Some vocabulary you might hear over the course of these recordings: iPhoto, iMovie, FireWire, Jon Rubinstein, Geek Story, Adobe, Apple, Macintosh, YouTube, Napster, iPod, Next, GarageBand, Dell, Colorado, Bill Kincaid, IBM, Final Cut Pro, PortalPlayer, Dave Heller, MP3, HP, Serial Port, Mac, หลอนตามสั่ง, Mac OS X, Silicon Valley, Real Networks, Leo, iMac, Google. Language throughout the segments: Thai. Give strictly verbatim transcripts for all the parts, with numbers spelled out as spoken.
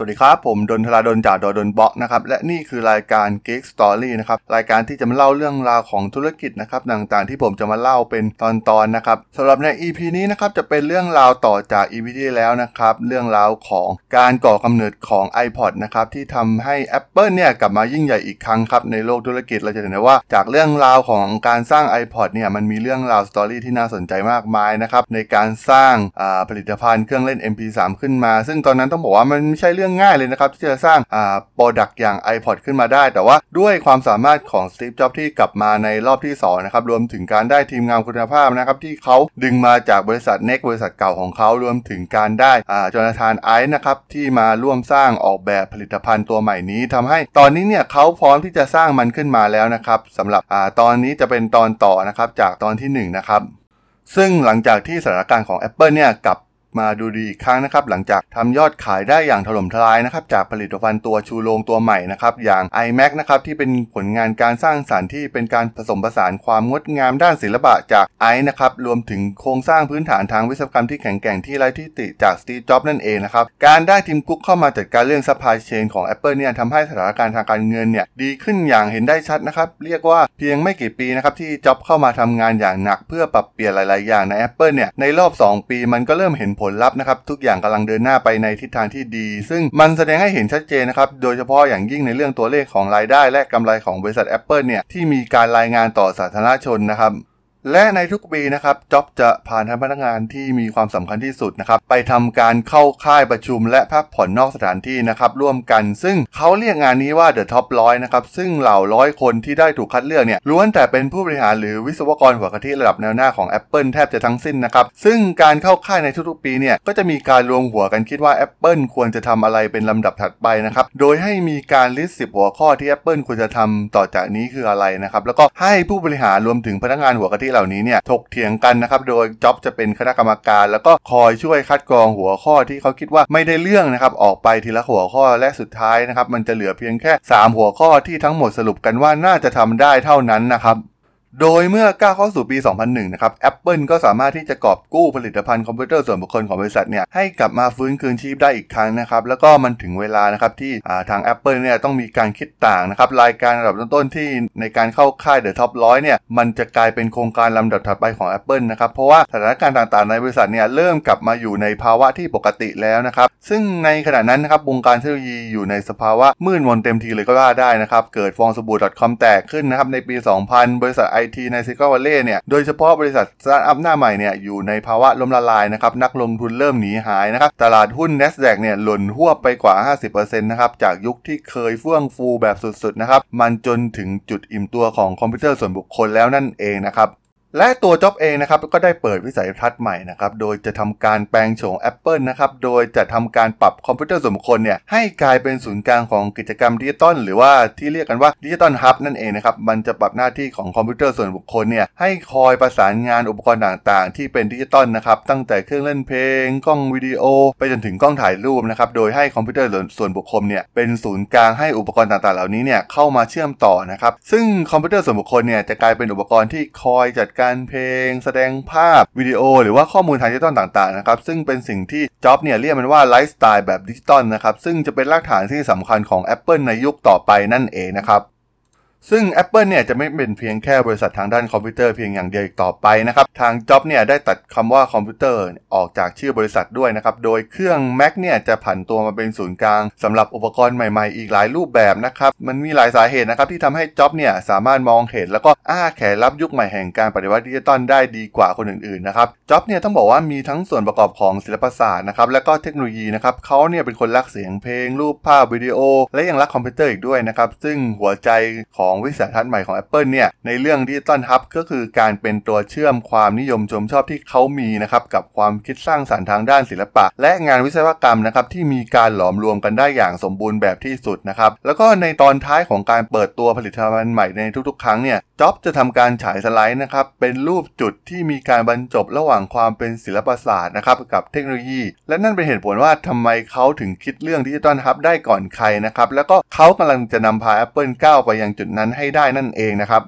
สวัสดีครับผมดนทราดนจากดนดนเบาะนะครับและนี่คือรายการ Geek Story นะครับรายการที่จะมาเล่าเรื่องราวของธุรกิจนะครับต่างๆที่ผมจะมาเล่าเป็นตอนๆนะครับสำหรับใน อี พี นี้นะครับจะเป็นเรื่องราวต่อจาก อี พี ที่แล้วนะครับเรื่องราวของการก่อกำเนิดของ iPod นะครับที่ทำให้ Apple เนี่ยกลับมายิ่งใหญ่อีกครั้งครับในโลกธุรกิจเราจะเห็นได้ว่าจากเรื่องราวของการสร้าง iPod เนี่ยมันมีเรื่องราวสตอรี่ที่น่าสนใจมากมายนะครับในการสร้างผลิตภัณฑ์เครื่องเล่น เอ็ม พี ทรี ขึ้นมาซึ่งตอนนั้นต้องบอกว่ามันไม่ใช่เรื่องง่ายเลยนะครับที่จะสร้างอ่า product อย่าง iPod ขึ้นมาได้แต่ว่าด้วยความสามารถของ Steve Jobs ที่กลับมาในรอบที่สองนะครับรวมถึงการได้ทีมงานคุณภาพนะครับที่เขาดึงมาจากบริษัท Next บริษัทเก่าของเขารวมถึงการได้อ่าจอนาธานไอซ์นะครับที่มาร่วมสร้างออกแบบผลิตภัณฑ์ตัวใหม่นี้ทำให้ตอนนี้เนี่ยเขาพร้อมที่จะสร้างมันขึ้นมาแล้วนะครับสำหรับอ่าตอนนี้จะเป็นตอนต่อนะครับจากตอนที่หนึ่งนะครับซึ่งหลังจากที่สถานการณ์ของ Apple เนี่ยกับมาดูดีอีกครั้งนะครับหลังจากทำยอดขายได้อย่างถล่มทลายนะครับจากผลิตภัณฑ์ตัวชูโรงตัวใหม่นะครับอย่าง iMac นะครับที่เป็นผลงานการสร้างสรรค์ที่เป็นการผสมผสานความงดงามด้านศิลปะจากไอซ์นะครับรวมถึงโครงสร้างพื้นฐานทางวิศวกรรมที่แข็งแกร่งที่ไร้ที่ติจาก Steve Jobs นั่นเองนะครับการได้ทีมกุ๊กเข้ามาจัดการเรื่อง supply chain ของ Apple เนี่ยทำให้สถานการณ์ทางการเงินเนี่ยดีขึ้นอย่างเห็นได้ชัดนะครับเรียกว่าเพียงไม่กี่ปีนะครับที่ Jobs เข้ามาทำงานอย่างหนักเพื่อปรับเปลี่ยนหลายๆอย่างใน Apple เนี่ยในรอบสองปีมันก็เริ่มเห็นผลลัพธ์นะครับทุกอย่างกำลังเดินหน้าไปในทิศทางที่ดีซึ่งมันแสดงให้เห็นชัดเจนนะครับโดยเฉพาะอย่างยิ่งในเรื่องตัวเลขของรายได้และกำไรของบริษัท Apple เนี่ยที่มีการรายงานต่อสาธารณชนนะครับและในทุกปีนะครับจ็อบจะพาพนักงานที่มีความสำคัญที่สุดนะครับไปทำการเข้าค่ายประชุมและพักผ่อนนอกสถานที่นะครับร่วมกันซึ่งเขาเรียกงานนี้ว่า The Top หนึ่งร้อยนะครับซึ่งเหล่าหนึ่งร้อยคนที่ได้ถูกคัดเลือกเนี่ยล้วนแต่เป็นผู้บริหารหรือวิศวกรหัวกะทิระดับแนวหน้าของ Apple แทบจะทั้งสิ้นนะครับซึ่งการเข้าค่ายในทุกๆปีเนี่ยก็จะมีการรวมหัวกันคิดว่า Apple ควรจะทำอะไรเป็นลำดับถัดไปนะครับโดยให้มีการลิสต์สิบหัวข้อที่ Apple ควรจะทำต่อจากนี้คืออะไรนะครับแล้วก็ให้ผู้บริหารรวมถึงพนักงานหัวกะทิเหล่านี้เนี่ยถกเถียงกันนะครับโดยจ็อบจะเป็นคณะกรรมการแล้วก็คอยช่วยคัดกรองหัวข้อที่เขาคิดว่าไม่ได้เรื่องนะครับออกไปทีละหัวข้อและสุดท้ายนะครับมันจะเหลือเพียงแค่สามหัวข้อที่ทั้งหมดสรุปกันว่าน่าจะทำได้เท่านั้นนะครับโดยเมื่อก้าวเข้าสู่ปีสองพันหนึ่งนะครับ Apple ก็สามารถที่จะกอบกู้ผลิตภัณฑ์คอมพิวเตอร์ส่วนบุคคลของบริษัทเนี่ยให้กลับมาฟื้นคืนชีพได้อีกครั้งนะครับแล้วก็มันถึงเวลานะครับที่ทาง Apple เนี่ยต้องมีการคิดต่างนะครับรายการระดับต้นๆที่ในการเข้าค่าย The Top หนึ่งร้อยเนี่ยมันจะกลายเป็นโครงการลำดับถัดไปของ Apple นะครับเพราะว่าสถานการณ์ต่างๆในบริษัทเนี่ยเริ่มกลับมาอยู่ในภาวะที่ปกติแล้วนะครับซึ่งในขณะนั้นนะครับวงการเทคโนโลยีอยู่ในสภาวะมืดมนเต็มทีเลยก็ว่าได้นะครับเกิดฟองสบู่ .com แตกขึ้นนะครับในปีสองพันบริษัทไอ ที ใน Silicon Valley เนี่ยโดยเฉพาะบริษัทสตาร์ทอัพหน้าใหม่เนี่ยอยู่ในภาวะล้มละลายนะครับนักลงทุนเริ่มหนีหายนะครับตลาดหุ้น Nasdaq เนี่ยหล่นฮวบไปกว่า ห้าสิบเปอร์เซ็นต์ นะครับจากยุคที่เคยเฟื่องฟูแบบสุดๆนะครับมันจนถึงจุดอิ่มตัวของคอมพิวเตอร์ส่วนบุคคลแล้วนั่นเองนะครับและตัวจ็อบเองนะครับก็ได้เปิดวิสัยทัศน์ใหม่นะครับโดยจะทำการแปลงโฉม Apple นะครับโดยจะทำการปรับคอมพิวเตอร์ส่วนบุคคลเนี่ยให้กลายเป็นศูนย์กลางของกิจกรรมดิจิตอลหรือว่าที่เรียกกันว่า Digital Hub นั่นเองนะครับมันจะปรับหน้าที่ของคอมพิวเตอร์ส่วนบุคคลเนี่ยให้คอยประสานงานอุปกรณ์ต่างๆที่เป็นดิจิตอลนะครับตั้งแต่เครื่องเล่นเพลงกล้องวิดีโอไปจนถึงกล้องถ่ายรูปนะครับโดยให้คอมพิวเตอร์ส่วนบุคคลเนี่ยเป็นศูนย์กลางให้อุปกรณ์ต่างๆเหล่านี้เนี่ยเข้ามาเชื่อมต่อนะครับซึ่งคอมพิวเตอร์ส่วนบุคคลเนี่ยจะกลายเป็นอุปกรณ์ที่คอยจัดการเพลงแสดงภาพวิดีโอหรือว่าข้อมูลทางดิจิตอลต่างๆนะครับซึ่งเป็นสิ่งที่จ็อบเนี่ยเรียกมันว่าไลฟ์สไตล์แบบดิจิตอลนะครับซึ่งจะเป็นรากฐานที่สำคัญของ Apple ในยุคต่อไปนั่นเองนะครับซึ่ง Apple เนี่ยจะไม่เป็นเพียงแค่บริษัททางด้านคอมพิวเตอร์เพียงอย่างเดียวอีกต่อไปนะครับทางจ็อบเนี่ยได้ตัดคำว่าคอมพิวเตอร์ออกจากชื่อบริษัทด้วยนะครับโดยเครื่อง Mac เนี่ยจะผันตัวมาเป็นศูนย์กลางสำหรับอุปกรณ์ใหม่ๆอีกหลายรูปแบบนะครับมันมีหลายสาเหตุนะครับที่ทำให้จ็อบเนี่ยสามารถมองเห็นแล้วก็อ้าแขนรับยุคใหม่แห่งการปฏิวัติดิจิตอลได้ดีกว่าคนอื่นๆนะครับจ็อบเนี่ยต้องบอกว่ามีทั้งส่วนประกอบของศิลปศาสตร์นะครับและก็เทคโนโลยีนะครับเขาเนี่ยเป็นคนรักเสียงเพลงรูปภาพวิดีโอและยังรักคอมพิวเตอร์อีกด้วยนะครับซึ่งหัวใจของ ของวิสัยทัศน์ใหม่ของ Apple เนี่ยในเรื่อง Digital Hub ก็คือการเป็นตัวเชื่อมความนิยมชมชอบที่เขามีนะครับกับความคิดสร้างสรรค์ทางด้านศิลปะและงานวิศวกรรมนะครับที่มีการหลอมรวมกันได้อย่างสมบูรณ์แบบที่สุดนะครับแล้วก็ในตอนท้ายของการเปิดตัวผลิตภัณฑ์ใหม่ในทุกๆครั้งเนี่ยจ็อบจะทำการฉายสไลด์นะครับเป็นรูปจุดที่มีการบรรจบระหว่างความเป็นศิลปศาสตร์นะครับกับเทคโนโลยีและนั่นเป็นเหตุผลว่าทำไมเขาถึงคิดเรื่อง Digital Hub ได้ก่อนใครนะครับแล้วก็เขากำลังจะนำพา Apple ก้าวไปยังจุดนั้นให้ได้นั่นเองนะครั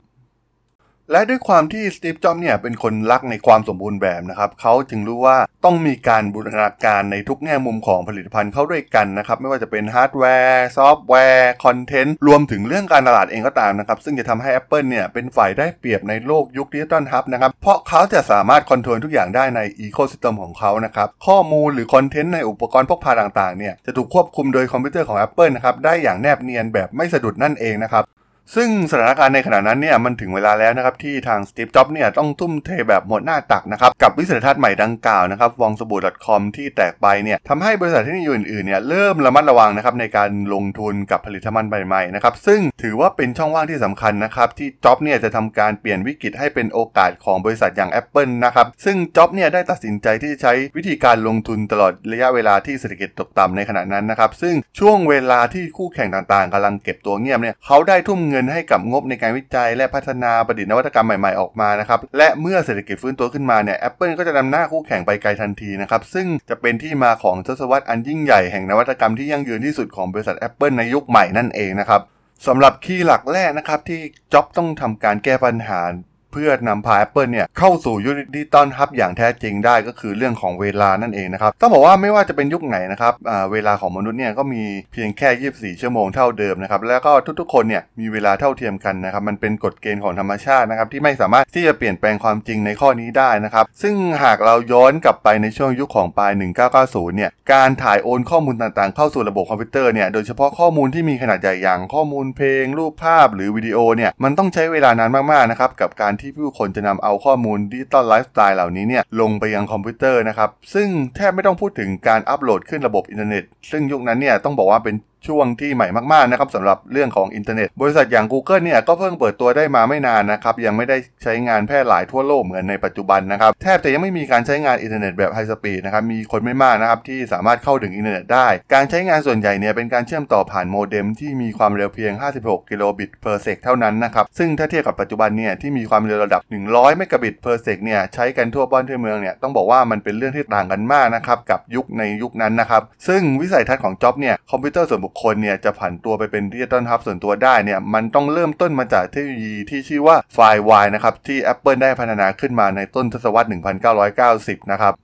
บและด้วยความที่สตีฟ จ็อบส์เนี่ยเป็นคนรักในความสมบูรณ์แบบนะครับเขาจึงรู้ว่าต้องมีการบูรณาการในทุกแง่มุมของผลิตภัณฑ์เข้าด้วยกันนะครับไม่ว่าจะเป็นฮาร์ดแวร์ซอฟต์แวร์คอนเทนต์รวมถึงเรื่องการตลาดเองก็ตามนะครับซึ่งจะทำให้ Apple เนี่ยเป็นฝ่ายได้เปรียบในโลกยุค Digital Hub นะครับเพราะเขาจะสามารถคอนโทรลทุกอย่างได้ในอีโคซิสเต็มของเขานะครับข้อมูลหรือคอนเทนต์ในอุปกรณ์พกพาต่างๆเนี่ยจะถูกควบคุมโดยคอมพิวเตอร์ของ Apple นะครับได้อย่างแนบเนียนแบบไม่สะดุดนั่นเองนะครับซึ่งสถานการณ์ในขณะนั้นเนี่ยมันถึงเวลาแล้วนะครับที่ทางสตีฟ จ็อบส์เนี่ยต้องทุ่มเทแบบหมดหน้าตักนะครับกับวิสัยทัศน์ใหม่ดังกล่าวนะครับวองสบู่ .com ที่แตกไปเนี่ยทำให้บริษัทเทคโนโลยีอื่นๆเนี่ยเริ่มระมัดระวังนะครับในการลงทุนกับผลิตภัณฑ์ใหม่ๆนะครับซึ่งถือว่าเป็นช่องว่างที่สำคัญนะครับที่จ็อบส์เนี่ยจะทำการเปลี่ยนวิกฤตให้เป็นโอกาสของบริษัทอย่าง Apple นะครับซึ่งจ็อบส์เนี่ยได้ตัดสินใจที่ใช้วิธีการลงทุนตลอดระยะเวลาที่เศรษฐกิจตกต่ำในขณะนั้นนะครับซึ่งช่วงเวลาที่คู่แข่งต่างๆกำลังเก็บตัวเงียบเนี่ยเขาได้ทุ่มเงินให้กับงบในการวิจัยและพัฒนาประดิษฐ์นวัตกรรมใหม่ๆออกมานะครับและเมื่อเศรษฐกิจฟื้นตัวขึ้นมาเนี่ย Apple ก็จะนำหน้าคู่แข่งไปไกลทันทีนะครับซึ่งจะเป็นที่มาของทศวรรษอันยิ่งใหญ่แห่งนวัตกรรมที่ยั่งยืนที่สุดของบริษัท Apple ในยุคใหม่นั่นเองนะครับสำหรับคีย์หลักแรกนะครับที่จ็อบส์ต้องทำการแก้ปัญหาเพื่อนำพา Apple เนี่ยเข้าสู่ยุค Digital Hub อย่างแท้จริงได้ก็คือเรื่องของเวลานั่นเองนะครับต้องบอกว่าไม่ว่าจะเป็นยุคไหนนะครับเวลาของมนุษย์เนี่ยก็มีเพียงแค่ยี่สิบสี่ชั่วโมงเท่าเดิมนะครับแล้วก็ทุกๆคนเนี่ยมีเวลาเท่าเทียมกันนะครับมันเป็นกฎเกณฑ์ของธรรมชาตินะครับที่ไม่สามารถที่จะเปลี่ยนแปลงความจริงในข้อนี้ได้นะครับซึ่งหากเราย้อนกลับไปในช่วงยุคของปลายหนึ่งพันเก้าร้อยเก้าสิบเนี่ยการถ่ายโอนข้อมูลต่างๆเข้าสู่ระบบคอมพิวเตอร์เนี่ยโดยเฉพาะข้อมูลที่มีขนาดใหญ่อย่างข้อมูลเพลงรูปภาพหรือวิดีโอเนี่ยมันต้องใช้เวลานานมากๆนะครับกับการที่ผู้คนจะนำเอาข้อมูลดิจิตอลไลฟ์สไตล์เหล่านี้เนี่ยลงไปยังคอมพิวเตอร์นะครับซึ่งแทบไม่ต้องพูดถึงการอัปโหลดขึ้นระบบอินเทอร์เน็ตซึ่งยุคนั้นเนี่ยต้องบอกว่าเป็นช่วงที่ใหม่มากๆนะครับสำหรับเรื่องของอินเทอร์เน็ตบริษัทอย่าง Google เนี่ยก็เพิ่งเปิดตัวได้มาไม่นานนะครับยังไม่ได้ใช้งานแพร่หลายทั่วโลกเหมือนในปัจจุบันนะครับแทบจะยังไม่มีการใช้งานอินเทอร์เน็ตแบบไฮสปีดนะครับมีคนไม่มากนะครับที่สามารถเข้าถึงอินเทอร์เน็ตได้การใช้งานส่วนใหญ่เนี่ยเป็นการเชื่อมต่อผ่านโมเด็มที่มีความเร็วเพียงห้าสิบหกกิโลบิตเพอร์เซกเท่านั้นนะครับซึ่งถ้าเทียบกับปัจจุบันเนี่ยที่มีความเร็วระดับหนึ่งร้อยเมกะบิตเพอร์เซกเนี่ยใช้กันทั่วบ้านทั่วเมืองเนี่ยต้องบอกว่ามันเป็นเรื่องที่ต่างกันมากนะครับกับยุคในยุคนั้นนะครับซึ่งวิสัยทัศน์ของจ็อบเนี่ยคอมพิวเตอร์ส่วนบุคคลเนี่ยจะผันตัวไปเป็น Digital Hub ส่วนตัวได้เนี่ยมันต้องเริ่มต้นมาจากเทคโนโลยีที่ชื่อว่า FireWire นะครับที่ Apple ได้พัฒนาขึ้นมาในต้นทศวรรษหนึ่งพันเก้าร้อยเก้าสิบนะครับ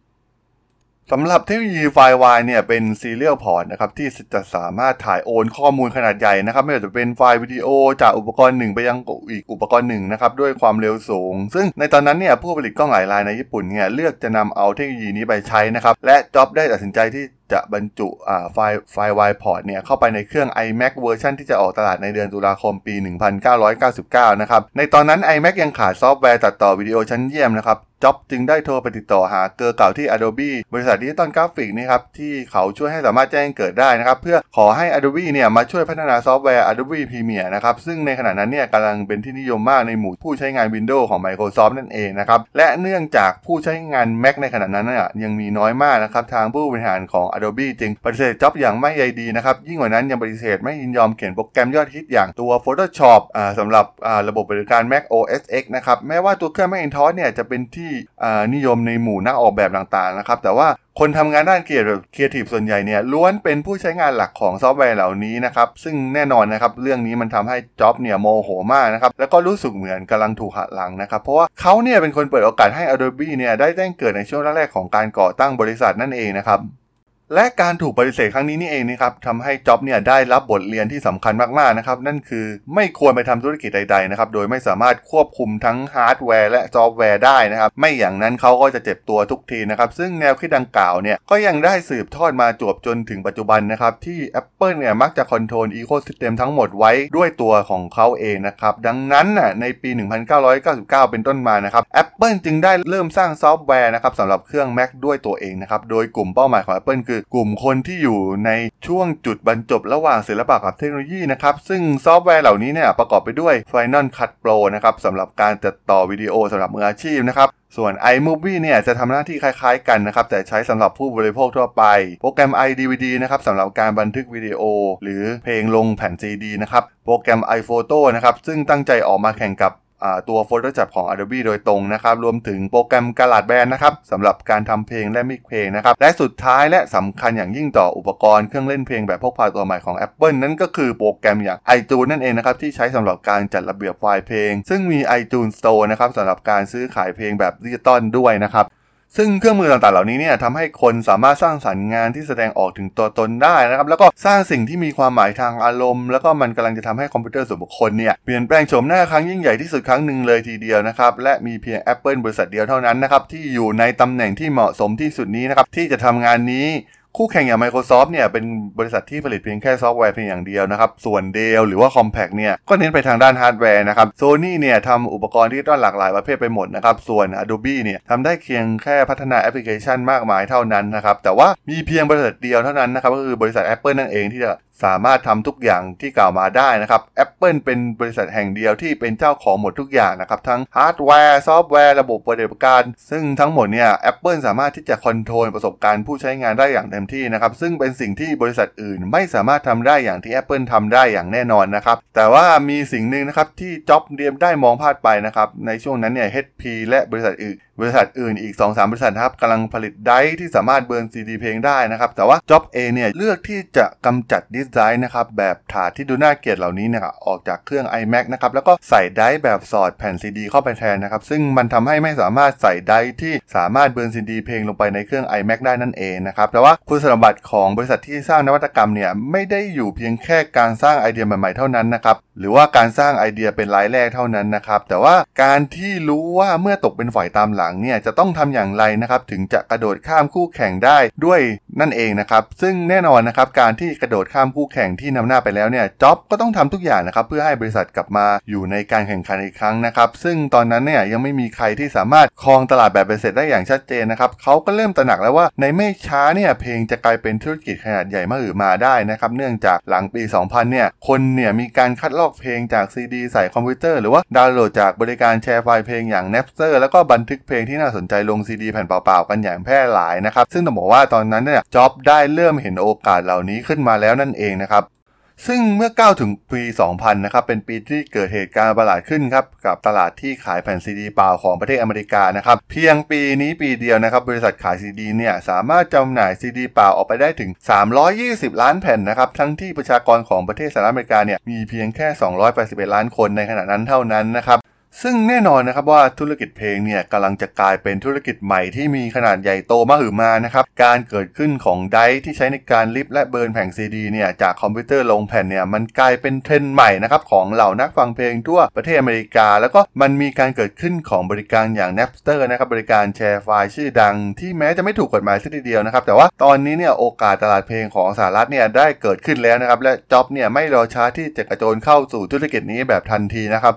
สำหรับเทคโนโลยี FireWire เนี่ยเป็น Serial Port นะครับที่จะสามารถถ่ายโอนข้อมูลขนาดใหญ่นะครับไม่ว่าจะเป็นไฟล์วิดีโอจากอุปกรณ์หนึ่งไปยังอีกอุปกรณ์หนึ่งนะครับด้วยความเร็วสูงซึ่งในตอนนั้นเนี่ยผู้ผลิตกล้องหลายรายในญี่ปุ่นเนี่ยเลือกจะนำเอาเทคโนโลยีนี้ไปใช้นะครับและจ็อบได้ตัดสินใจที่จะบรรจุไฟล์ไฟล์ WirePort เนี่ยเข้าไปในเครื่อง iMac เวอร์ชันที่จะออกตลาดในเดือนตุลาคมปีหนึ่งพันเก้าร้อยเก้าสิบเก้านะครับในตอนนั้น iMac ยังขาดซอฟต์แวร์ตัดต่อวิดีโอชั้นเยี่ยมนะครับจ็อบจึงได้โทรไปติดต่อหาเกอร์เก่าที่ Adobe บริษัท Digital Graphics นะครับที่เขาช่วยให้สามารถแจ้งเกิดได้นะครับเพื่อขอให้ Adobe เนี่ยมาช่วยพัฒนาซอฟต์แวร์ Adobe Premiere นะครับซึ่งในขณะนั้นเนี่ยกำลังเป็นที่นิยมมากในหมู่ผู้ใช้งาน Windows ของ Microsoft นั่นเองนะครับและเนื่องจากผู้ใช้งาน Mac ในขณะนั้นเนี่ยยังมีน้อยมากนะครับทางผู้บริหารของAdobe จึงปฏิเสธจ็อบอย่างไม่ใยดีนะครับยิ่งกว่านั้นยังปฏิเสธไม่ยินยอมเขียนโปรแกรมยอดฮิตอย่างตัว Photoshop อ่าสำหรับอ่าระบบบริการ Mac โอ เอส X นะครับแม้ว่าตัวเครื่อง Macintosh เนี่ยจะเป็นที่อ่านิยมในหมู่นักออกแบบต่างๆนะครับแต่ว่าคนทำงานด้านเกียรติแบบครีเอทีฟส่วนใหญ่เนี่ยล้วนเป็นผู้ใช้งานหลักของซอฟต์แวร์เหล่านี้นะครับซึ่งแน่นอนนะครับเรื่องนี้มันทำให้จ็อบเนี่ยโมโหมากนะครับแล้วก็รู้สึกเหมือนกำลังถูกหักหลังนะครับเพราะว่าเขาเนี่ยเป็นคนเปิดโอกาสให้ Adobe เนี่ยได้แจ้งเกิดในช่วงแรกๆของการก่อตั้งบริษัทนั่นเองนะครับและการถูกปฏิเสธครั้งนี้นี่เองนะครับทำให้จ็อบเนี่ยได้รับบทเรียนที่สำคัญมากๆนะครับนั่นคือไม่ควรไปทำธุรกิจใดๆนะครับโดยไม่สามารถควบคุมทั้งฮาร์ดแวร์และซอฟต์แวร์ได้นะครับไม่อย่างนั้นเขาก็จะเจ็บตัวทุกทีนะครับซึ่งแนวคิดดังกล่าวเนี่ยก็ยังได้สืบทอดมาจวบจนถึงปัจจุบันนะครับที่ Apple เนี่ยมักจะคอนโทรลอีโคซิสเต็มทั้งหมดไว้ด้วยตัวของเขาเองนะครับดังนั้นน่ะในปีหนึ่งพันเก้าร้อยเก้าสิบเก้าเป็นต้นมานะครับ Apple จึงได้เริ่มสร้างซอฟต์แวร์นะครับสำหรับเครื่อง Mac ด้วยตัวเองนะครับโดยกลุ่มเป้าหมายของ Apple คือ อกลุ่มคนที่อยู่ในช่วงจุดบรรจบระหว่างศิลปะกับเทคโนโลยีนะครับซึ่งซอฟต์แวร์เหล่านี้เนี่ยประกอบไปด้วย Final Cut Pro นะครับสำหรับการตัดต่อวิดีโอสำหรับมืออาชีพนะครับส่วน iMovie เนี่ยจะทำหน้าที่คล้ายๆกันนะครับแต่ใช้สำหรับผู้บริโภคทั่วไปโปรแกรม ไอ ดี วี ดี นะครับสำหรับการบันทึกวิดีโอหรือเพลงลงแผ่น ซี ดี นะครับโปรแกรม iPhoto นะครับซึ่งตั้งใจออกมาแข่งกับตัว Photoshop ของ Adobe โดยตรงนะครับรวมถึงโปรแกรม GarageBand นะครับสำหรับการทำเพลงและมิกซ์เพลงนะครับและสุดท้ายและสำคัญอย่างยิ่งต่ออุปกรณ์เครื่องเล่นเพลงแบบพกพาตัวใหม่ของ Apple นั่นก็คือโปรแกรมอย่าง iTunes นั่นเองนะครับที่ใช้สำหรับการจัดระเบียบไฟล์เพลงซึ่งมี iTunes Store นะครับสำหรับการซื้อขายเพลงแบบดิจิตอลด้วยนะครับซึ่งเครื่องมือต่างๆเหล่านี้เนี่ยทำให้คนสามารถสร้างสรรค์งานที่แสดงออกถึงตัวตนได้นะครับแล้วก็สร้างสิ่งที่มีความหมายทางอารมณ์แล้วก็มันกำลังจะทำให้คอมพิวเตอร์ส่วนบุคคลเนี่ยเปลี่ยนแปลงโฉมหน้าครั้งยิ่งใหญ่ที่สุดครั้งหนึ่งเลยทีเดียวนะครับและมีเพียง Apple บริษัทเดียวเท่านั้นนะครับที่อยู่ในตำแหน่งที่เหมาะสมที่สุดนี้นะครับที่จะทำงานนี้คู่แข่งอย่าง Microsoft เนี่ยเป็นบริษัทที่ผลิตเพียงแค่ซอฟต์แวร์เพียงอย่างเดียวนะครับส่วน Dell หรือว่า Compaq เนี่ยก็เน้นไปทางด้านฮาร์ดแวร์นะครับ Sony เนี่ยทำอุปกรณ์ดิจิตอลหลากหลายประเภทไปหมดนะครับส่วน Adobe เนี่ยทำได้เพียงแค่พัฒนาแอปพลิเคชันมากมายเท่านั้นนะครับแต่ว่ามีเพียงบริษัทเดียวเท่านั้นนะครับก็คือบริษัท Apple นั่นเองที่จะสามารถทำทุกอย่างที่กล่าวมาได้นะครับ Apple เป็นบริษัทแห่งเดียวที่เป็นเจ้าของหมดทุกอย่างนะครับทั้งฮาร์ดแวร์ซอฟต์แวร์ระบบปฏิบัติการซึ่งทั้งหมดเนี่ย Apple สามารถที่จะคอนโทรลประสบการณ์ผู้ใช้งานได้อย่างเต็มที่นะครับซึ่งเป็นสิ่งที่บริษัทอื่นไม่สามารถทำได้อย่างที่ Apple ทำได้อย่างแน่นอนนะครับแต่ว่ามีสิ่งนึงนะครับที่จ็อบเดียมได้มองพลาดไปนะครับในช่วงนั้นเนี่ย เอช พี และบริษัทอื่นบริษัทอื่นอีก สองถึงสาม บริษัทครับกำลังผลิตไดร์ที่สามารถเบิร์น ซี ดี เพลงได้นะครับแต่ว่าจ็อบเองเนี่ยเลือกที่จะกำจัดดิสก์ไดร์นะครับแบบถาดที่ดูน่าเกลียดเหล่านี้นะครับออกจากเครื่อง iMac นะครับแล้วก็ใส่ไดร์แบบสอดแผ่น ซี ดี เข้าไปแทนนะครับซึ่งมันทำให้ไม่สามารถใส่ไดร์ที่สามารถเบิร์น ซี ดี เพลงลงไปในเครื่อง iMac ได้นั่นเองนะครับแต่ว่าคุณสมบัติของบริษัทที่สร้างนวัตกรรมเนี่ยไม่ได้อยู่เพียงแค่การสร้างไอเดียใหม่ๆเท่านั้นนะครับหรือว่าการสร้างไอเดียเป็นรายแรกเท่านั้นนะครับแต่ว่าการที่รู้ว่าเมื่อตกเป็นฝ่ายตามหลังเนี่ยจะต้องทำอย่างไรนะครับถึงจะกระโดดข้ามคู่แข่งได้ด้วยนั่นเองนะครับซึ่งแน่นอนนะครับการที่กระโดดข้ามคู่แข่งที่นำหน้าไปแล้วเนี่ยจ็อบก็ต้องทำทุกอย่างนะครับเพื่อให้บริษัทกลับมาอยู่ในการแข่งขันอีกครั้งนะครับซึ่งตอนนั้นเนี่ยยังไม่มีใครที่สามารถครองตลาดแบบเป็นเสร็จได้อย่างชัดเจนนะครับเขาก็เริ่มตระหนักแล้วว่าในไม่ช้าเนี่ยเพลงจะกลายเป็นธุรกิจขนาดใหญ่มหึมาได้นะครับเนื่องจากหลังปีสองพันเนี่ยคนเนี่ยมีการคัดลอกเพลงจาก ซี ดี ใส่คอมพิวเตอร์หรือว่าดาวน์โหลดจากบริการแชร์ไฟล์เพลงอย่าง Napster แล้วก็บันทึกเพลงที่น่าสนใจลง ซี ดี แผ่นเปล่าๆกันอย่างแพร่หลายนะครับซึ่งต้องบอกว่าตอนนั้นเนี่ยจ็อบได้เริ่มเห็นโอกาสเหล่านี้ขึ้นมาแล้วนั่นเองนะครับซึ่งเมื่อก้าวถึงปีสองพันนะครับเป็นปีที่เกิดเหตุการณ์ประหลาดขึ้นครับกับตลาดที่ขายแผ่น ซี ดี เปล่าของประเทศอเมริกานะครับเพียงปีนี้ปีเดียวนะครับบริษัทขาย ซี ดี เนี่ยสามารถจำหน่าย ซี ดี เปล่าออกไปได้ถึงสามร้อยยี่สิบล้านแผ่นนะครับทั้งที่ประชากรของประเทศสหรัฐอเมริกาเนี่ยมีเพียงแค่สองร้อยแปดสิบเอ็ดล้านคนในขณะนั้นเท่านั้นนะครับซึ่งแน่นอนนะครับว่าธุรกิจเพลงเนี่ยกำลังจะกลายเป็นธุรกิจใหม่ที่มีขนาดใหญ่โตมหึมานะครับการเกิดขึ้นของไดร์ที่ใช้ในการลิฟต์และเบิร์นแผ่น ซี ดี เนี่ยจากคอมพิวเตอร์ลงแผ่นเนี่ยมันกลายเป็นเทรนด์ใหม่นะครับของเหล่านักฟังเพลงทั่วประเทศอเมริกาแล้วก็มันมีการเกิดขึ้นของบริการอย่าง Napster นะครับบริการแชร์ไฟล์ชื่อดังที่แม้จะไม่ถูกกฎหมายซะทีเดียวนะครับแต่ว่าตอนนี้เนี่ยโอกาสตลาดเพลงของสหรัฐเนี่ยได้เกิดขึ้นแล้วนะครับและจ็อบเนี่ยไม่รอช้าที่จะกระโจนเข้าสู่ธุรกิจนี้แบบทันทีนะครั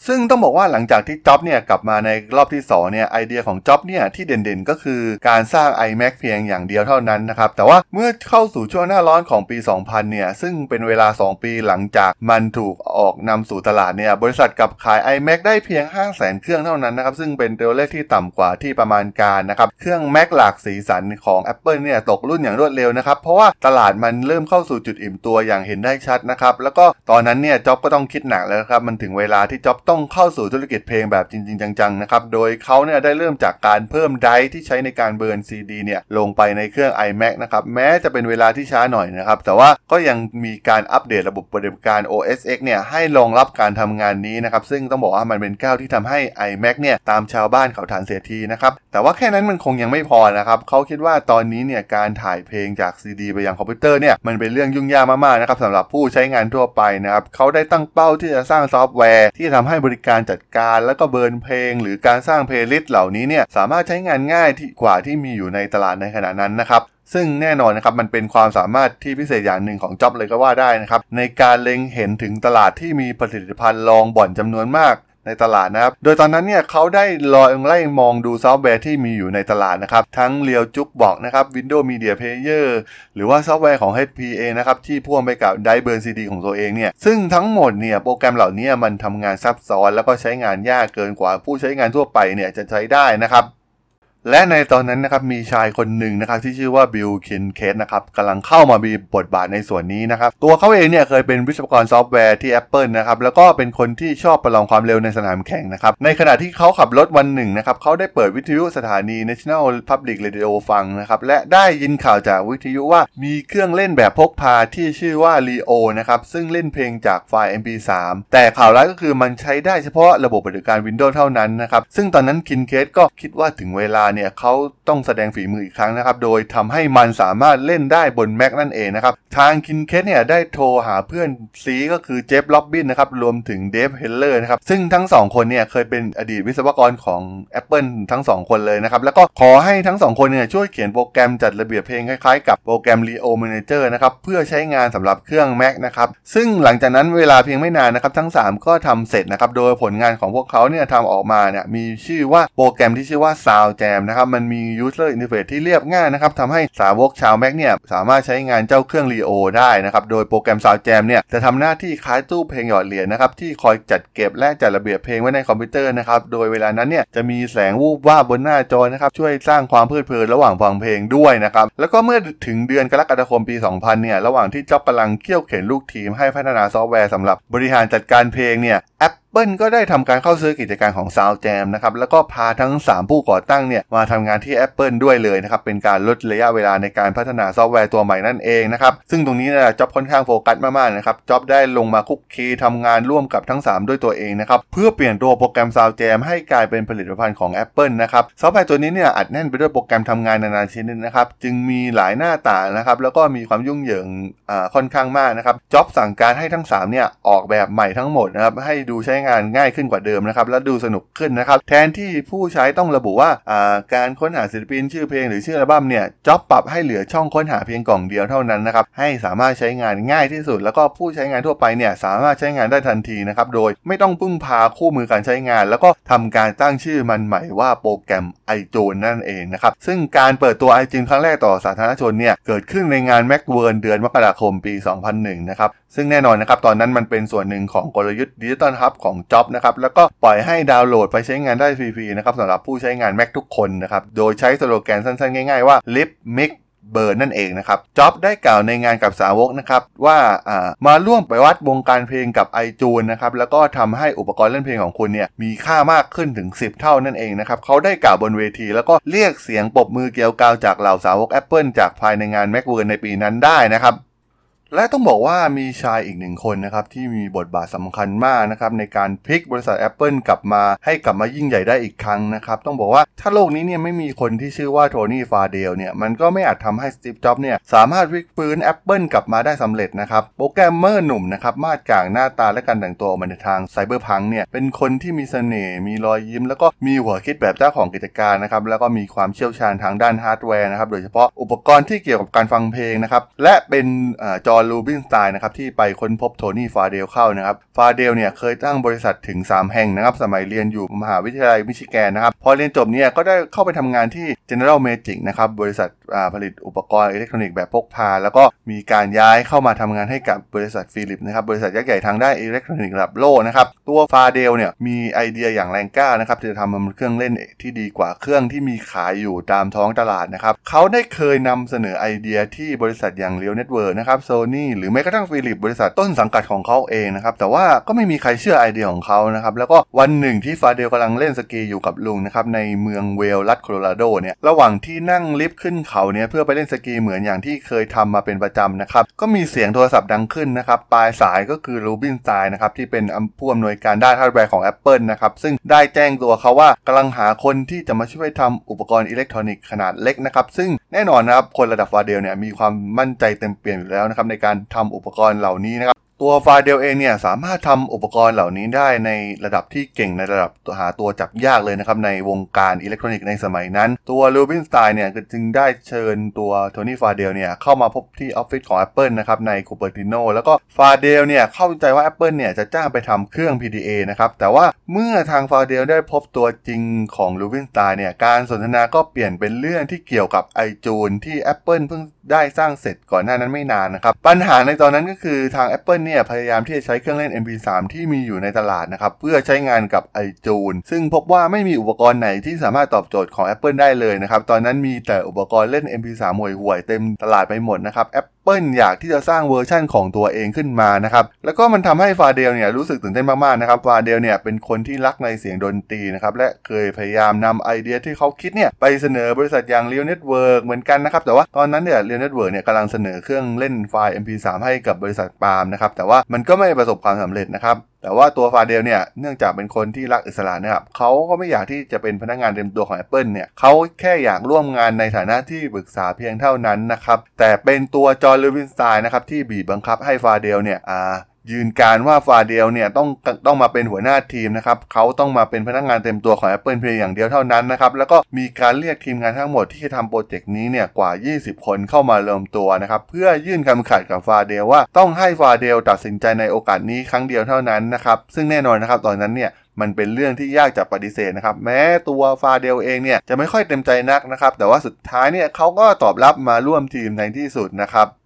บซึ่งต้องบอกว่าหลังจากที่จ็อบเนี่ยกลับมาในรอบที่สองเนี่ยไอเดียของจ็อบเนี่ยที่เด่นๆก็คือการสร้าง iMac เพียงอย่างเดียวเท่านั้นนะครับแต่ว่าเมื่อเข้าสู่ช่วงหน้าร้อนของปีสองพันเนี่ยซึ่งเป็นเวลาสองปีหลังจากมันถูกออกนำสู่ตลาดเนี่ยบริษัทกลับขาย iMac ได้เพียง ห้าแสน เครื่องเท่านั้นนะครับซึ่งเป็นตัวเลขที่ต่ำกว่าที่ประมาณการนะครับเครื่อง Mac หลากสีสันของ Apple เนี่ยตกรุ่นอย่างรวดเร็วนะครับเพราะว่าตลาดมันเริ่มเข้าสู่จุดอิ่มตัวอย่างเห็นได้ชัดนะครับแล้วก็ตอนนั้นเนี่ยจ็อบก็ต้องคิดหนักแล้วครับมันถึงเวลาที่จ็อบต้องเข้าสู่ธุรกิจเพลงแบบจริงๆจังๆนะครับโดยเขาเนี่ยได้เริ่มจากการเพิ่มไดร์ที่ใช้ในการเบิร์น ซี ดี เนี่ยลงไปในเครื่อง iMac นะครับแม้จะเป็นเวลาที่ช้าหน่อยนะครับแต่ว่าก็ยังมีการอัปเดตระบบปฏิบัติการ โอ เอส X เนี่ยให้รองรับการทำงานนี้นะครับซึ่งต้องบอกว่ามันเป็นก้าวที่ทำให้ iMac เนี่ยตามชาวบ้านเขาฐานเสียทีนะครับแต่ว่าแค่นั้นมันคงยังไม่พอนะครับเขาคิดว่าตอนนี้เนี่ยการถ่ายเพลงจาก ซี ดี ไปยังคอมพิวเตอร์เนี่ยมันเป็นเรื่องยุ่งยากมากๆนะครับสำหรับผู้ใช้งานทั่วไปนะครับเขาได้ตั้งเป้าที่จะสร้างซอฟต์แวร์ที่ทำให้บริการจัดการแล้วก็เบิร์นเพลงหรือการสร้างเพลย์ลิสต์เหล่านี้เนี่ยสามารถใช้งานง่ายที่กว่าที่มีอยู่ในตลาดในขณะนั้นนะครับซึ่งแน่นอนนะครับมันเป็นความสามารถที่พิเศษอย่างหนึ่งของจ็อบเลยก็ว่าได้นะครับในการเล็งเห็นถึงตลาดที่มีผลิตภัณฑ์รองบ่อนจำนวนมาก ในตลาดนะครับโดยตอนนั้นเนี่ยเขาได้ลองไล่มองดูซอฟต์แวร์ที่มีอยู่ในตลาดนะครับทั้ง Real Jukebox นะครับ Windows Media Player หรือว่าซอฟต์แวร์ของ เอช พี เองนะครับที่พ่วงไปกับไดร์ฟเบิร์น ซี ดี ของตัวเองเนี่ยซึ่งทั้งหมดเนี่ยโปรแกรมเหล่านี้มันทำงานซับซ้อนแล้วก็ใช้งานยากเกินกว่าผู้ใช้งานทั่วไปเนี่ยจะใช้ได้นะครับและในตอนนั้นนะครับมีชายคนหนึ่งนะครับที่ชื่อว่าบิล คินเคสนะครับกำลังเข้ามามีบทบาทในส่วนนี้นะครับตัวเขาเองเนี่ยเคยเป็นวิศวกรซอฟต์แวร์ที่ Apple นะครับแล้วก็เป็นคนที่ชอบประลองความเร็วในสนามแข่งนะครับในขณะที่เขาขับรถวันหนึ่งนะครับเขาได้เปิดวิทยุสถานี National Public Radio ฟังนะครับและได้ยินข่าวจากวิทยุว่ามีเครื่องเล่นแบบพกพาที่ชื่อว่า Leo นะครับซึ่งเล่นเพลงจากไฟล์ เอ็ม พี สาม แต่ข่าวร้ายก็คือมันใช้ได้เฉพาะระบบปฏิบัติการ Windows เท่านั้นนะครับซึ่งตอนนั้นคินเคสก็คิดว่าถึงเวลาเนี่ยเขาต้องแสดงฝีมืออีกครั้งนะครับโดยทำให้มันสามารถเล่นได้บน Mac นั่นเองนะครับทางคินเคสเนี่ยได้โทรหาเพื่อนซีก็คือเจฟ ล็อบบินนะครับรวมถึงเดฟ เฮลเลอร์นะครับซึ่งทั้งสองคนเนี่ยเคยเป็นอดีตวิศวกรของ Apple ทั้งสองคนเลยนะครับแล้วก็ขอให้ทั้งสองคนเนี่ยช่วยเขียนโปรแกรมจัดระเบียบเพลงคล้ายๆกับโปรแกรม Leo Manager นะครับเพื่อใช้งานสำหรับเครื่อง Mac นะครับซึ่งหลังจากนั้นเวลาเพียงไม่นานนะครับทั้งสามก็ทำเสร็จนะครับโดยผลงานของพวกเขาเนี่ยทำออกมาเนี่ยมีชื่อว่าโปรแกรมที่ชื่อว่า SoundJamนะครับมันมี user interface ที่เรียบง่ายนะครับทำให้สาวกชาว Mac เนี่ยสามารถใช้งานเจ้าเครื่อง Leo ได้นะครับโดยโปรแกรม SoundJam เนี่ยจะทำหน้าที่คล้ายตู้เพลงหยอดเหรียญนะครับที่คอยจัดเก็บและจัดระเบียบเพลงไว้ในคอมพิวเตอร์นะครับโดยเวลานั้นเนี่ยจะมีแสงวูบวาบบนหน้าจอนะครับช่วยสร้างความเพลิดเพลินระหว่างฟังเพลงด้วยนะครับแล้วก็เมื่อถึงเดือนกรกฎาคมปีสองพันเนี่ยระหว่างที่จ็อบกำลังเคี่ยวเข็นลูกทีมให้พัฒนาซอฟต์แวร์สำหรับบริหารจัดการเพลงเนี่ยApple ก็ได้ทำการเข้าซื้อกิจการของ SoundJam นะครับแล้วก็พาทั้งสามผู้ก่อตั้งเนี่ยมาทำงานที่ Apple ด้วยเลยนะครับเป็นการลดระยะเวลาในการพัฒนาซอฟต์แวร์ตัวใหม่นั่นเองนะครับซึ่งตรงนี้นะจ๊อบค่อนข้างโฟกัสมากๆนะครับจ๊อบได้ลงมาคุกคีทำงานร่วมกับทั้งสามด้วยตัวเองนะครับเพื่อเปลี่ยนตัวโปรแกรม SoundJam ให้กลายเป็นผลิตภัณฑ์ของ Apple นะครับซอฟต์แวร์ตัวนี้เนี่ยอัดแน่นไปด้วยโปรแกรมทำงานนานาชนิดนะครับจึงมีหลายหน้าต่างนะครับแล้วก็มีความยุ่งเหยิงอ่าค่อนข้างมากนะครับจ๊อบสั่งการให้ทั้งสามเนี่ยออกแบบใหม่ทั้งหมดนะครับให้ดูใช้งานง่ายขึ้นกว่าเดิมนะครับและดูสนุกขึ้นนะครับแทนที่ผู้ใช้ต้องระบุว่าการค้นหาศิลปินชื่อเพลงหรือชื่ออัลบั้มเนี่ยจ๊อบปรับให้เหลือช่องค้นหาเพียงกล่องเดียวเท่านั้นนะครับให้สามารถใช้งานง่ายที่สุดแล้วก็ผู้ใช้งานทั่วไปเนี่ยสามารถใช้งานได้ทันทีนะครับโดยไม่ต้องพึ่งพาคู่มือการใช้งานแล้วก็ทำการตั้งชื่อมันใหม่ว่าโปรแกรม iTunes นั่นเองนะครับซึ่งการเปิดตัว iTunes ครั้งแรกต่อสาธารณชนเนี่ยเกิดขึ้นในงาน Macworld เดือนมกราคมปีสองพันหนึ่งนะครับซึ่งแน่นอนนะครับตอนนั้นมันเป็นส่วนหนึ่งของกลยุทธ์ Digital Hub ของ Jobs นะครับแล้วก็ปล่อยให้ดาวน์โหลดไปใช้งานได้ฟรีๆนะครับสำหรับผู้ใช้งาน Mac ทุกคนนะครับโดยใช้สโลแกนสั้นๆง่ายๆว่า Live Make Burn นั่นเองนะครับ Jobs ได้กล่าวในงานกับสาวกนะครับว่าอ่ามาร่วมปฏิวัติวงการเพลงกับ iTunes นะครับแล้วก็ทำให้อุปกรณ์เล่นเพลงของคุณเนี่ยมีค่ามากขึ้นถึงสิบเท่านั่นเองนะครับเขาได้กล่าวบนเวทีแล้วก็เรียกเสียงปรบมือเกลียวกราวจากเหล่าสาวก Apple จากภายในงาน Macworld ในปีนั้นได้นะครับและต้องบอกว่ามีชายอีกหนึ่งคนนะครับที่มีบทบาทสำคัญมากนะครับในการพลิกบริษัท Apple กลับมาให้กลับมายิ่งใหญ่ได้อีกครั้งนะครับต้องบอกว่าถ้าโลกนี้เนี่ยไม่มีคนที่ชื่อว่าโทนี่ฟาเดลเนี่ยมันก็ไม่อาจทำให้ Steve Jobs เนี่ยสามารถพลิกฟื้น Apple กลับมาได้สำเร็จนะครับโปรแกรมเมอร์หนุ่มนะครับมาดกางหน้าตาและการแต่งตัวออกมาในทางไซเบอร์พังเนี่ยเป็นคนที่มีเสน่ห์มีรอยยิ้มแล้วก็มีหัวคิดแบบเจ้าของกิจการนะครับแล้วก็มีความเชี่ยวชาญทางด้านฮาร์ดแวร์นะครับโดยเฉพาะอุปกรณ์ที่เกี่ยวกับการฟังเพลงนะครับและเป็นเอ่อจอรูบินสไตน์นะครับที่ไปค้นพบโทนี่ฟาเดลเข้านะครับฟาเดลเนี่ยเคยตั้งบริษัทถึงสามแห่งนะครับสมัยเรียนอยู่มหาวิทยาลัยมิชิแกนนะครับพอเรียนจบเนี่ยก็ได้เข้าไปทำงานที่ General Magic นะครับบริษัทผลิตอุปกรณ์อิเล็กทรอนิกส์แบบพกพาแล้วก็มีการย้ายเข้ามาทำงานให้กับบริษัทฟิลิปนะครับบริษัทยักษ์ใหญ่ทางด้านอิเล็กทรอนิกส์ระดับโลกนะครับตัวฟาเดลเนี่ยมีไอเดียอย่างแรงกล้านะครับจะทำมันเครื่องเล่นที่ดีกว่าเครื่องที่มีขายอยู่ตามท้องตลาดนะครับเขาได้เคยนำเสนอไอเดียที่บริษัทอย่าง Real Networks นะครับหรือแม้กระทั่งฟิลิปบริษัทต้นสังกัดของเขาเองนะครับแต่ว่าก็ไม่มีใครเชื่อไอเดียของเขานะครับแล้วก็วันหนึ่งที่ฟาเดลกำลังเล่นสกีอยู่กับลุงนะครับในเมืองเวลรัฐโคโลราโดเนี่ยระหว่างที่นั่งลิฟต์ขึ้นเขาเนี่ยเพื่อไปเล่นสกีเหมือนอย่างที่เคยทำมาเป็นประจำนะครับก็มีเสียงโทรศัพท์ดังขึ้นนะครับปลายสายก็คือรูบินสไตน์นะครับที่เป็นผู้อำนวยการด้านฮาร์ดแวร์ของ Apple นะครับซึ่งได้แจ้งตัวเขาว่ากำลังหาคนที่จะมาช่วยทำอุปกรณ์อิเล็กทรอนิกส์ขนาดเล็กนะครับซึ่งแน่นอนนะครับคนระดับฟาเดลเนี่ยมีความมั่นใจเต็มเปี่ยมอยู่แล้วนะครับในการทำอุปกรณ์เหล่านี้นะครับ ตัวไฟล์เดลเองเนี่ยสามารถทำอุปกรณ์เหล่านี้ได้ในระดับที่เก่งในระดับหาตัวจับยากเลยนะครับในวงการอิเล็กทรอนิกส์ในสมัยนั้นตัวรูบินสไตน์เนี่ยจึงได้เชิญตัวโทนี่ฟาเดลเนี่ยเข้ามาพบที่ออฟฟิศของ Apple นะครับในคูเปอร์ติโนแล้วก็ฟาเดลเนี่ยเข้าใจว่า Apple เนี่ยจะจ้างไปทำเครื่อง พี ดี เอ นะครับแต่ว่าเมื่อทางฟาเดลได้พบตัวจริงของรูบินสไตน์เนี่ยการสนทนาก็เปลี่ยนเป็นเรื่องที่เกี่ยวกับ iTunes ที่ Apple เพิ่งได้สร้างเสร็จก่อนหน้านั้นไม่นานนะครับปัญหาในตอนนั้นก็คือทาง Apple เนี่ยพยายามที่จะใช้เครื่องเล่น เอ็ม พี ทรี ที่มีอยู่ในตลาดนะครับเพื่อใช้งานกับ iTunes ซึ่งพบว่าไม่มีอุปกรณ์ไหนที่สามารถตอบโจทย์ของ Apple ได้เลยนะครับตอนนั้นมีแต่อุปกรณ์เล่น เอ็ม พี ทรี ห่วยๆเต็มตลาดไปหมดนะครับ Apple อยากที่จะสร้างเวอร์ชั่นของตัวเองขึ้นมานะครับแล้วก็มันทำให้ฟาเดลเนี่ยรู้สึกตื่นเต้นมากๆนะครับฟาเดลเนี่ยเป็นคนที่รักในเสียงดนตรีนะครับและเคยพยายามนำไอเดียที่เขาคิดเนี่ยไปเสนอบริษัทอย่าง Real Networks เหมือนกันนะครับแต่ว่าตอนนั้นเนี่ย Real Networks เนี่ยกำลังเสนอเครื่องเล่นไฟล์ เอ็ม พี ทรี ให้กับบริษัทปาล์มนะครับแต่ว่ามันก็ไม่ประสบความสำเร็จนะครับแต่ว่าตัวฟาเดลเนี่ยเนื่องจากเป็นคนที่รักอิสระนะครับเขาก็ไม่อยากที่จะเป็นพนักงานเต็มตัวของ Apple เนี่ยเขาแค่อยากร่วมงานในฐานะที่ปรึกษาเพียงเท่านั้นนะครับแต่เป็นตัวจอห์น ลูวินสไตน์นะครับที่บีบบังคับให้ฟาเดลเนี่ยอ่ายืนการว่าฟาเดลเนี่ยต้องต้องมาเป็นหัวหน้าทีมนะครับเขาต้องมาเป็นพนักงานเต็มตัวของ Apple Pay อย่างเดียวเท่านั้นนะครับแล้วก็มีการเรียกทีมงานทั้งหมดที่จะทำโปรเจกต์นี้เนี่ยกว่ายี่สิบคนเข้ามารวมตัวนะครับเพื่อยื่นคำขาดกับฟาเดลว่าต้องให้ฟาเดลตัดสินใจในโอกาสนี้ครั้งเดียวเท่านั้นนะครับซึ่งแน่นอนนะครับตอนนั้นเนี่ยมันเป็นเรื่องที่ยากจะปฏิเสธนะครับแม้ตัวฟาเดลเองเนี่ยจะไม่ค่อยเต็มใจนักนะครับแต่ว่าสุดท้ายเนี่ยเขาก็ตอบรับมาร่วมทีมในที่สุดนะครั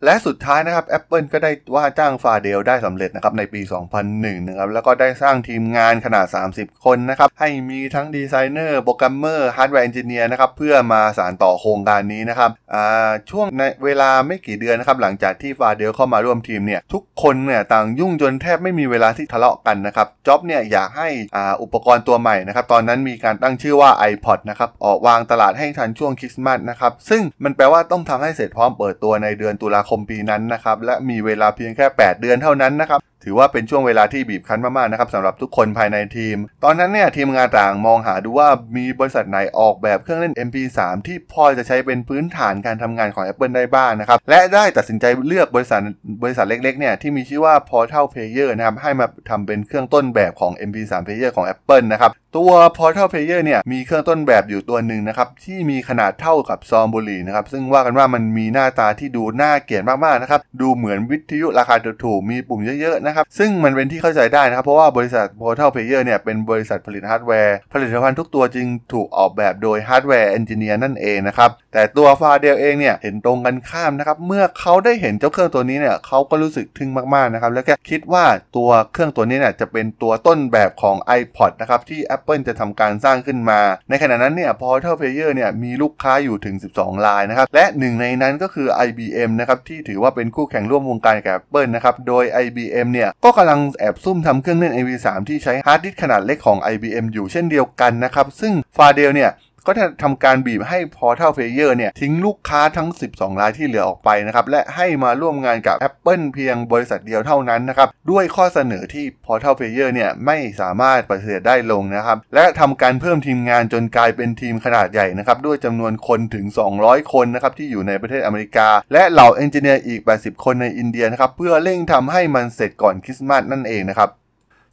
บและสุดท้ายนะครับ Apple ก็ได้ว่าจ้างฟาเดลได้สำเร็จนะครับในปี สองพันหนึ่ง นะครับแล้วก็ได้สร้างทีมงานขนาดสามสิบคนนะครับให้มีทั้งดีไซเนอร์โปรแกรมเมอร์ฮาร์ดแวร์เอนจิเนียร์นะครับเพื่อมาสานต่อโครงการนี้นะครับอ่าช่วงในเวลาไม่กี่เดือนนะครับหลังจากที่ฟาเดลเข้ามาร่วมทีมเนี่ยทุกคนเนี่ยต่างยุ่งจนแทบไม่มีเวลาที่ทะเลาะกันนะครับจ็อบเนี่ยอยากให้อ่าอุปกรณ์ตัวใหม่นะครับตอนนั้นมีการตั้งชื่อว่า iPod นะครับออกวางตลาดให้ทันช่วงคริสต์มาสนะครับซึ่งมันแปลว่าต้องทำให้เสร็จพร้อมเปิดตัวในเดือนตุลาคมปีนั้นนะครับและมีเวลาเพียงแค่แปดเดือนเท่านั้นนะครับถือว่าเป็นช่วงเวลาที่บีบคั้นมากๆนะครับสำหรับทุกคนภายในทีมตอนนั้นเนี่ยทีมงานต่างมองหาดูว่ามีบริษัทไหนออกแบบเครื่องเล่น เอ็ม พี ทรี ที่พอจะใช้เป็นพื้นฐานการทำงานของ Apple ได้บ้างนะครับและได้ตัดสินใจเลือกบริษัทบริษัทเล็กๆเนี่ยที่มีชื่อว่า PortalPlayer นะครับให้มาทำเป็นเครื่องต้นแบบของ เอ็ม พี ทรี Player ของ Apple นะครับตัว PortalPlayer เนี่ยมีเครื่องต้นแบบอยู่ตัวหนึ่งนะครับที่มีขนาดเท่ากับซองบุหรี่นะครับซึ่งว่ากันว่ามันมีหน้าตาที่ดูน่าเกลียดมากๆนะครับดูเหมือนวิทยุราคาถูกๆมีปุ่มเยอะๆนะครับซึ่งมันเป็นที่เข้าใจได้นะครับเพราะว่าบริษัท PortalPlayer เนี่ยเป็นบริษัทผลิตฮาร์ดแวร์ผลิตภัณฑ์ทุกตัวจึงถูกออกแบบโดยฮาร์ดแวร์เอนจิเนียร์นั่นเองนะครับแต่ตัวฟาเดลเองเนี่ยเห็นตรงกันข้ามนะครับเมื่อเขาได้เห็นเจ้าเครื่องตัวนี้เนี่ยเขาก็รู้สึกทึ่งมากๆนะครับแล้วก็คิดว่าตัวเครื่องตัวนี้เนี่ยจะเป็นตัวต้นแบบของ iPod นะครับที่ Apple จะทำการสร้างขึ้นมาในขณะนั้นเนี่ย PortalPlayer เนี่ยมีลูกค้าอยู่ถึงสิบสองรายนะครับและหนึ่งในนั้นก็คือ ไอ บี เอ็ม นะครับที่ถือว่าเป็นคู่แข่งร่วมวงการกับ Apple นะครับโดย ไอ บี เอ็ม เนี่ยก็กำลังแอบซุ่มทำเครื่องเล่น เอ็ม พี ทรี ที่ใช้ฮาร์ดดิสก์ขนาดเล็กของ ไอ บี เอ็ม อยู่เช่นเดียวกันนะครับซึ่งฟาเดลเนี่ยก็จะทำการบีบให้ PortalPlayer เนี่ยทิ้งลูกค้าทั้งสิบสองรายที่เหลือออกไปนะครับและให้มาร่วมงานกับ Apple เพียงบริษัทเดียวเท่านั้นนะครับด้วยข้อเสนอที่ PortalPlayer เนี่ยไม่สามารถปฏิเสธได้ลงนะครับและทำการเพิ่มทีมงานจนกลายเป็นทีมขนาดใหญ่นะครับด้วยจำนวนคนถึงสองร้อยคนนะครับที่อยู่ในประเทศอเมริกาและเหล่าเอนจิเนียร์อีกแปดสิบคนในอินเดียนะครับเพื่อเร่งทำให้มันเสร็จก่อนคริสต์มาสนั่นเองนะครั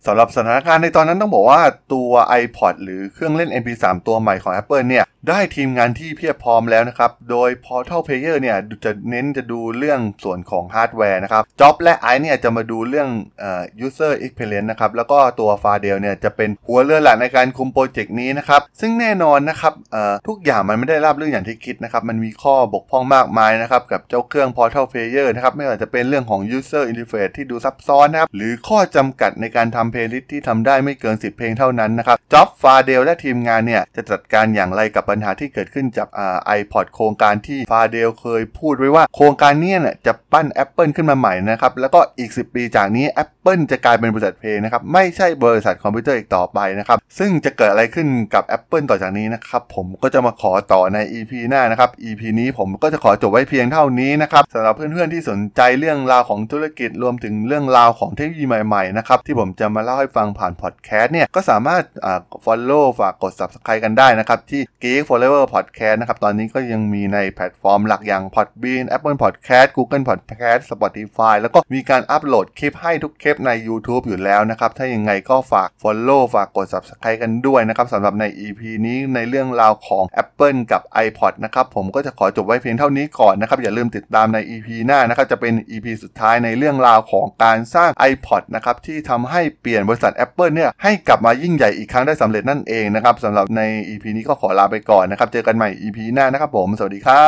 บสำหรับสถานการณ์ในตอนนั้นต้องบอกว่าตัว iPod หรือเครื่องเล่น เอ็ม พี ทรี ตัวใหม่ของ Apple เนี่ยได้ทีมงานที่เพียบพร้อมแล้วนะครับโดย PortalPlayer เนี่ยจะเน้นจะดูเรื่องส่วนของฮาร์ดแวร์นะครับจ็อบและไอซ์เนี่ยจะมาดูเรื่องเอ่อ user experience นะครับแล้วก็ตัวฟาเดลเนี่ยจะเป็นหัวเรือหลักในการคุมโปรเจกต์นี้นะครับซึ่งแน่นอนนะครับเอ่อทุกอย่างมันไม่ได้ราบรื่นอย่างที่คิดนะครับมันมีข้อบกพร่องมากมายนะครับกับเจ้าเครื่อง PortalPlayer นะครับไม่ว่าจะเป็นเรื่องของ user interface ที่ดูซับซ้อนนะครับหรือข้อจำกัดในการทำเพลย์ลิสต์ที่ทำได้ไม่เกินสิบเพลงเท่านั้นนะครับจ็อบฟาเดลและทีมงานเนี่ยจะจัดการอย่างไรกับปัญหาที่เกิดขึ้นจากอ่า iPod โครงการที่ฟาเดลเคยพูดไว้ว่าโครงการนี้เนี่ยจะปั้น Apple ขึ้นมาใหม่นะครับแล้วก็อีกสิบปีจากนี้ Apple จะกลายเป็นบริษัทเพลย์นะครับไม่ใช่บริษัทคอมพิวเตอร์อีกต่อไปนะครับซึ่งจะเกิดอะไรขึ้นกับ Apple ต่อจากนี้นะครับผมก็จะมาขอต่อใน อี พี หน้านะครับ อี พี นี้ผมก็จะขอจบไว้เพียงเท่านี้นะครับสำหรับเพื่อนๆที่สนใจเรื่องราวของธุรกิจรวมถึงเรื่องราวของเทคโนโลยีใหม่ๆนะครับที่ผมจะมาเล่าให้ฟังผ่านพอดแคสต์เนี่ยก็สามารถอ่า follow ฝากกด subscribe กันได้นะครับที่ Geek Geek Forever Podcast นะครับตอนนี้ก็ยังมีในแพลตฟอร์มหลักอย่าง Podbean Apple Podcast Google Podcast Spotify แล้วก็มีการอัปโหลดคลิปให้ทุกคลิปใน YouTube อยู่แล้วนะครับถ้ายังไงก็ฝาก Follow ฝากกด Subscribe กันด้วยนะครับสำหรับใน อี พี นี้ในเรื่องราวของ Apple กับ iPod นะครับผมก็จะขอจบไว้เพียงเท่านี้ก่อนนะครับอย่าลืมติดตามใน อี พี หน้านะครับจะเป็น อี พี สุดท้ายในเรื่องราวของการสร้าง iPod นะครับที่ทำให้เปลี่ยนบริษัท Apple เนี่ยให้กลับมายิ่งใหญ่อีกครั้งได้สำเร็จนั่นเองนะครับสำหรับใน อี พี นี้ก็ขอลาไปก่อนนะครับเจอกันใหม่ อี พี หน้านะครับผมสวัสดีครั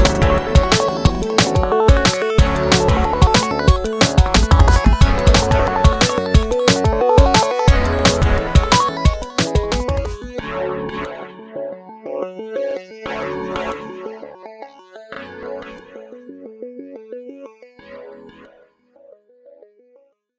บ